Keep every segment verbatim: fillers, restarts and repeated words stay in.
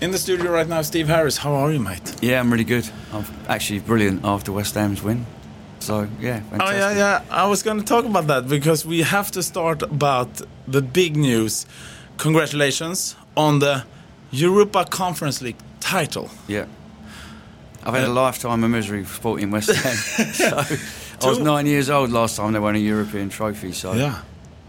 In the studio right now, Steve Harris. How are you, mate? Yeah, I'm really good. I'm actually brilliant after West Ham's win. So, yeah, fantastic. Oh, yeah, yeah. I was going to talk about that because we have to start about the big news. Congratulations on the Europa Conference League title. Yeah. I've had uh, a lifetime of misery for supporting West Ham. So, I was nine years old last time they won a European trophy. So, yeah.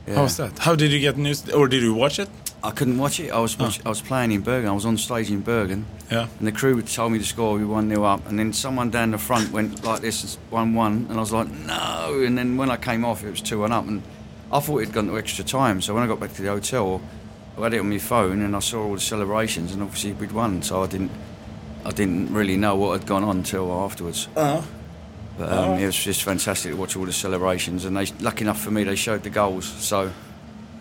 yeah. How was that? How did you get news? Or did you watch it? I couldn't watch it. I was watch- oh. I was playing in Bergen. I was on stage in Bergen. Yeah. And the crew told me the score. We were one nil up. And then someone down the front went like this, one one. And I was like, no. And then when I came off, it was two one up. And I thought it had gone to extra time. So when I got back to the hotel, I had it on my phone and I saw all the celebrations. And obviously we'd won. So I didn't I didn't really know what had gone on until afterwards. Uh-huh. But um, uh-huh. It was just fantastic to watch all the celebrations. And they, lucky enough for me, they showed the goals. So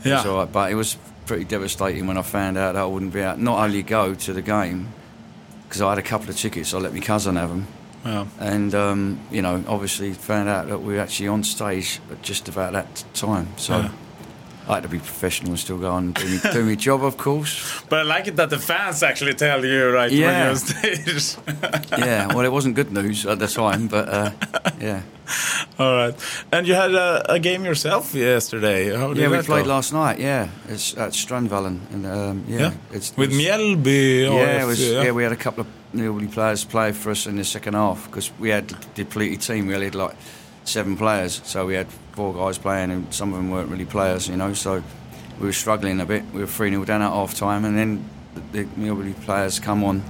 yeah. It was all right. But it was pretty devastating when I found out that I wouldn't be out. Not only go to the game, because I had a couple of tickets, so I let my cousin have them. Yeah. And, um, you know, obviously found out that we were actually on stage at just about that time. So yeah. I had to be professional and still go on and do my, do my job, of course. But I like it that the fans actually tell you, right, yeah. when you're on stage. Yeah, well, it wasn't good news at the time, but, uh, yeah. All right. And you had a, a game yourself yesterday. How did yeah, we that played go? Last night, yeah. It's at Strandvallen. And, um, yeah, yeah. It's, with Mjellby. Yeah, yeah. yeah, we had a couple of newly players play for us in the second half because we had a depleted team. We only had like seven players. So we had four guys playing and some of them weren't really players, you know. So we were struggling a bit. We were three nil down at half-time. And then the Mjellby players come on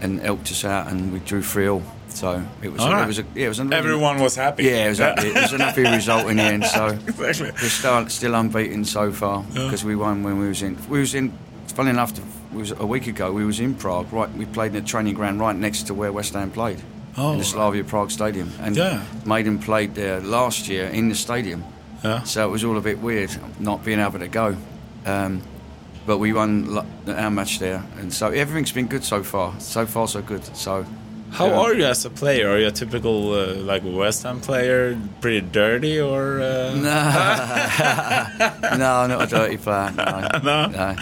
and helped us out and we drew three all. So it was. A, right. It was. A, yeah, it was. Really, Everyone was happy. Yeah, it was. Happy. It was an happy result in the end. So exactly. We're still, still unbeaten so far because yeah. we won when we was in. We was in. Funny enough, it was a week ago. We was in Prague. Right, we played in a training ground right next to where West Ham played oh. in the Slavia Prague stadium, and yeah. Maiden played there last year in the stadium. Yeah. So it was all a bit weird not being able to go. Um, but we won our match there, and so everything's been good so far. So far, so good. So. How yeah. are you as a player? Are you a typical uh, like West Ham player, pretty dirty, or uh... no? No, I'm not a dirty player. No. no? no. Uh,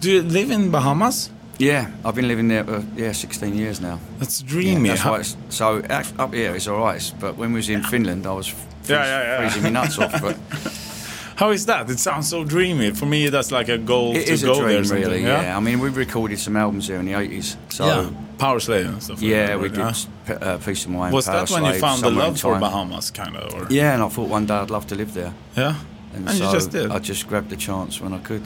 do you live in Bahamas? Yeah, I've been living there for yeah sixteen years now. That's dreamy. Yeah, that's why it's, so up here it's all right, but when we was in Finland, I was freezing, yeah, yeah, yeah. freezing my nuts off. But how is that? It sounds so dreamy. For me, that's like a goal it to is go a dream, there. Really, yeah? yeah. I mean, we recorded some albums here in the eighties, so. Yeah. Powerslave and stuff. Yeah, like that, we right? did uh, Piece of Mind. Was that when you found the love for Bahamas, kind of? Or? Yeah, and I thought one day I'd love to live there. Yeah, and, and so you just did. I just grabbed the chance when I could.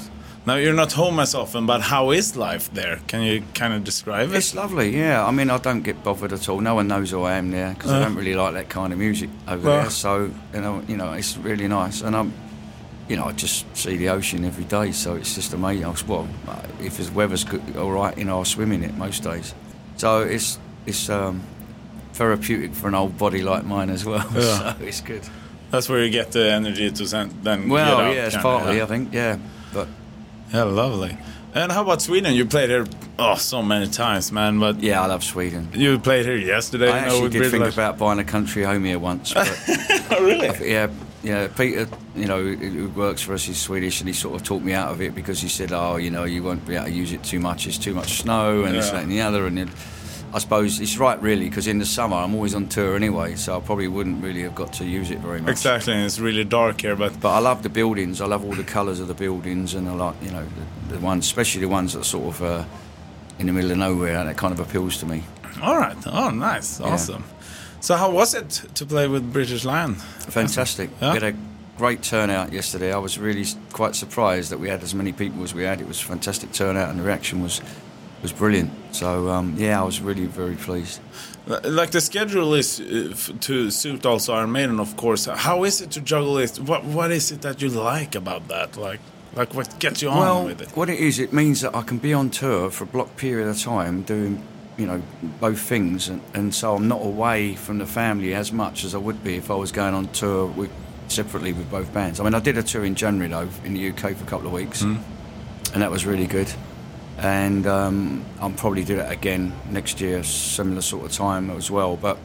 Now you're not home as often, but how is life there? Can you kind of describe it's it? It's lovely. Yeah, I mean I don't get bothered at all. No one knows who I am there because uh, I don't really like that kind of music over well, there. So you know, you know, it's really nice, and I'm. You know, I just see the ocean every day, so it's just amazing. I was, well, if the weather's good, all right, you know, I swim in it most days. So it's it's um, therapeutic for an old body like mine as well. Yeah. So it's good. That's where you get the energy to then. Well, get out, yeah, it's partly, yeah. I think, yeah. But yeah, lovely. And how about Sweden? You played here oh so many times, man. But yeah, I love Sweden. You played here yesterday. I actually you know, did think like... about buying a country home here once. But oh, really? I, yeah. Yeah, Peter, you know, who works for us, he's Swedish, and he sort of talked me out of it because he said, oh, you know, you won't be able to use it too much. It's too much snow and yeah. this, that and the other. And it, I suppose it's right, really, because in the summer I'm always on tour anyway, so I probably wouldn't really have got to use it very much. Exactly, and it's really dark here. But but I love the buildings. I love all the colours of the buildings, and I like, you know, the, the ones, especially the ones that are sort of uh, in the middle of nowhere, and it kind of appeals to me. All right. Oh, nice. Yeah. Awesome. So how was it to play with British Lion? Fantastic. Yeah. We had a great turnout yesterday. I was really quite surprised that we had as many people as we had. It was a fantastic turnout and the reaction was was brilliant. So, um, yeah, I was really very pleased. Like the schedule is to suit also Iron Maiden, of course. How is it to juggle it? What What is it that you like about that? Like, like what gets you on well, with it? What it is, it means that I can be on tour for a block period of time doing... you know, both things, and, and so I'm not away from the family as much as I would be if I was going on tour with, separately with both bands. I mean, I did a tour in January, though, in the U K for a couple of weeks, mm. and that was really good. And um, I'll probably do that again next year, similar sort of time as well. But,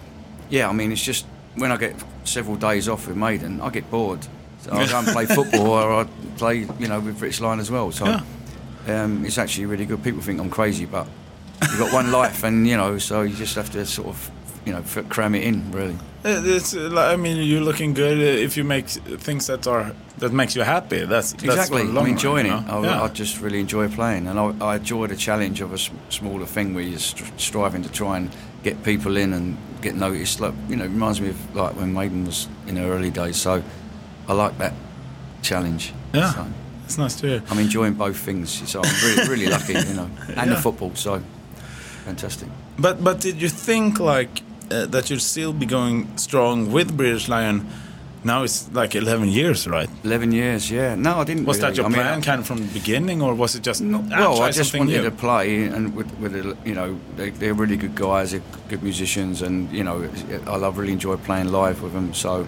yeah, I mean, it's just when I get several days off with Maiden, I get bored. So I go and play football, or I play, you know, with British Lion as well. So. Yeah. um, it's actually really good. People think I'm crazy, but you've got one life, and, you know, so you just have to sort of, you know, cram it in, really. It's, I mean, you're looking good if you make things that are that makes you happy. That's exactly. That's I'm enjoying run, it. You know? I, yeah. I just really enjoy playing, and I, I enjoy the challenge of a smaller thing where you're st- striving to try and get people in and get noticed. Like, you know, it reminds me of like when Maiden was in her early days. So I like that challenge. Yeah, so it's nice to hear. I'm enjoying both things, so I'm really, really lucky, you know, and yeah. the football. So fantastic. But but did you think like? Uh, that you'll still be going strong with British Lion? Now it's like eleven years, right? eleven years, yeah. No, I didn't. Was really. that your I plan mean, kind of from the beginning, or was it just not, well, I just wanted new? to play, and with, with a, you know, they, they're really good guys, they're good musicians, and, you know, I love really enjoy playing live with them, so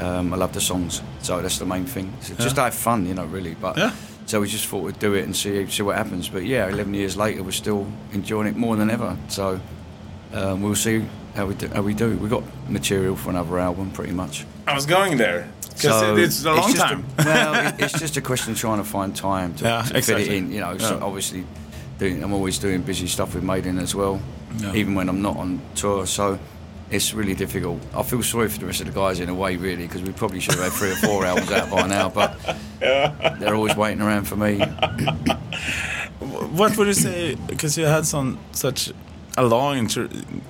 um, I love the songs, so that's the main thing. So yeah. Just have fun, you know, really. But yeah. So we just thought we'd do it and see see what happens. But yeah, eleven years later, we're still enjoying it more than ever, so um, we'll see. How we do? How we do? We got material for another album, pretty much. I was going there because so it, it's a long it's time. A, well, it, it's just a question of trying to find time to, yeah, to exactly. fit it in. You know, yeah. so obviously, doing, I'm always doing busy stuff with Maiden as well, yeah. even when I'm not on tour. So it's really difficult. I feel sorry for the rest of the guys in a way, really, because we probably should have had three or four albums out by now, but yeah. they're always waiting around for me. What would you say? Because you had some such. A long, inter-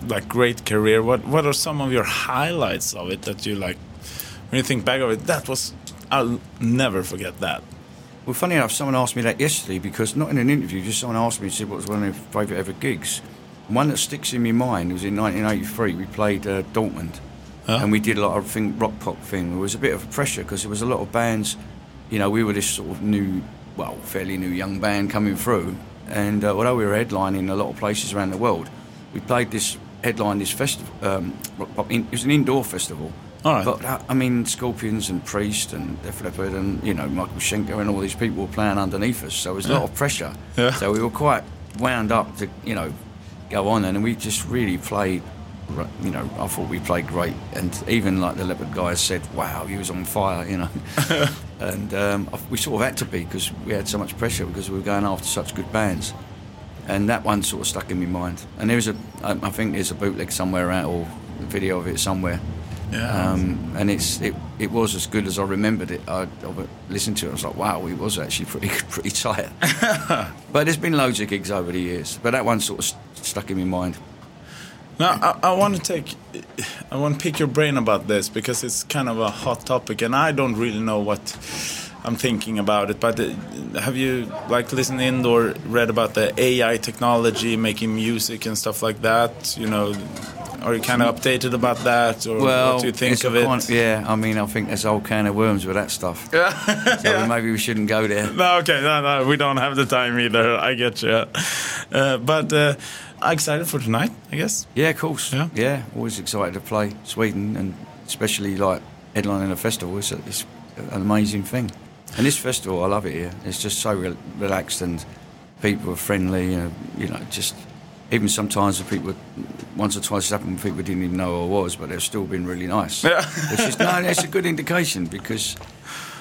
like great career. What what are some of your highlights of it that you like? When you think back of it, that was I'll never forget that. Well, funny enough, someone asked me that yesterday because not in an interview, just someone asked me and said what was one of my favourite ever gigs. One that sticks in my mind was in nineteen eighty-three. We played uh, Dortmund, huh? and we did a lot of thing, rock pop thing. There was a bit of pressure because there was a lot of bands. You know, we were this sort of new, well, fairly new young band coming through, and uh, although we were headlining a lot of places around the world. We played this, headlined this festival, um, it was an indoor festival. All right. But, I mean, Scorpions and Priest and Def Leppard and, you know, Michael Schenker and all these people were playing underneath us, so there was a yeah. lot of pressure. Yeah. So we were quite wound up to, you know, go on, and we just really played, you know, I thought we played great. And even, like, the Leppard guys said, wow, he was on fire, you know. and um, we sort of had to be because we had so much pressure because we were going after such good bands. And that one sort of stuck in my mind. And there's a, I think there's a bootleg somewhere out or a video of it somewhere. Yeah. Um, and it's it, it was as good as I remembered it. I, I listened to it. I was like, wow, it was actually pretty pretty tight. But there's been loads of gigs over the years. But that one sort of st- stuck in my mind. Now I, I want to take, I want to pick your brain about this because it's kind of a hot topic, and I don't really know what. I'm thinking about it, but have you like listened in or read about the A I technology making music and stuff like that? You know, are you kind of updated about that, or well, what do you think of it? Quite, yeah, I mean, I think there's a whole can of worms with that stuff. Yeah. So yeah. maybe we shouldn't go there. No, okay, no, no, we don't have the time either. I get you. Uh, but uh, I'm excited for tonight, I guess. Yeah, of course. Yeah, yeah, always excited to play Sweden, and especially like headlining a festival. It's, a, it's an amazing thing. And this festival, I love it here. It's just so re- relaxed, and people are friendly. And, you know, just even sometimes the people once or twice it's happened, people didn't even know who I was, but they've still been really nice. Yeah. Which is no, it's a good indication because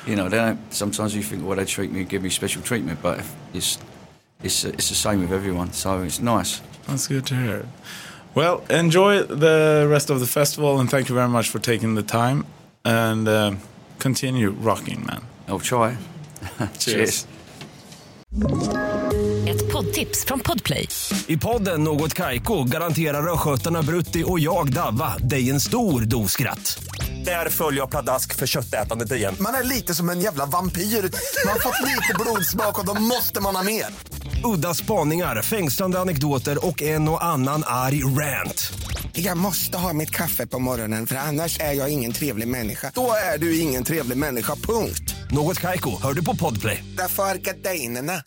you know they don't, sometimes you think, well, they treat me, give me special treatment, but it's it's it's the same with everyone. So it's nice. That's good to hear. Well, enjoy the rest of the festival, and thank you very much for taking the time. And uh, continue rocking, man. I'll try. Cheers. Ett poddtips från Podplay. I podden Något Kaiko garanterar röskötarna Brutti och jag Davva dig en stor doskratt. Där följer jag pladask för köttätandet igen. Man är lite som en jävla vampyr. Man har fått lite blodsmak och då måste man ha mer. Udda spaningar, fängslande anekdoter och en och annan arg rant. Jag måste ha mitt kaffe på morgonen för annars är jag ingen trevlig människa. Då är du ingen trevlig människa, punkt. Något Kaiko, hör du på Podplay. Därför är gardinerna.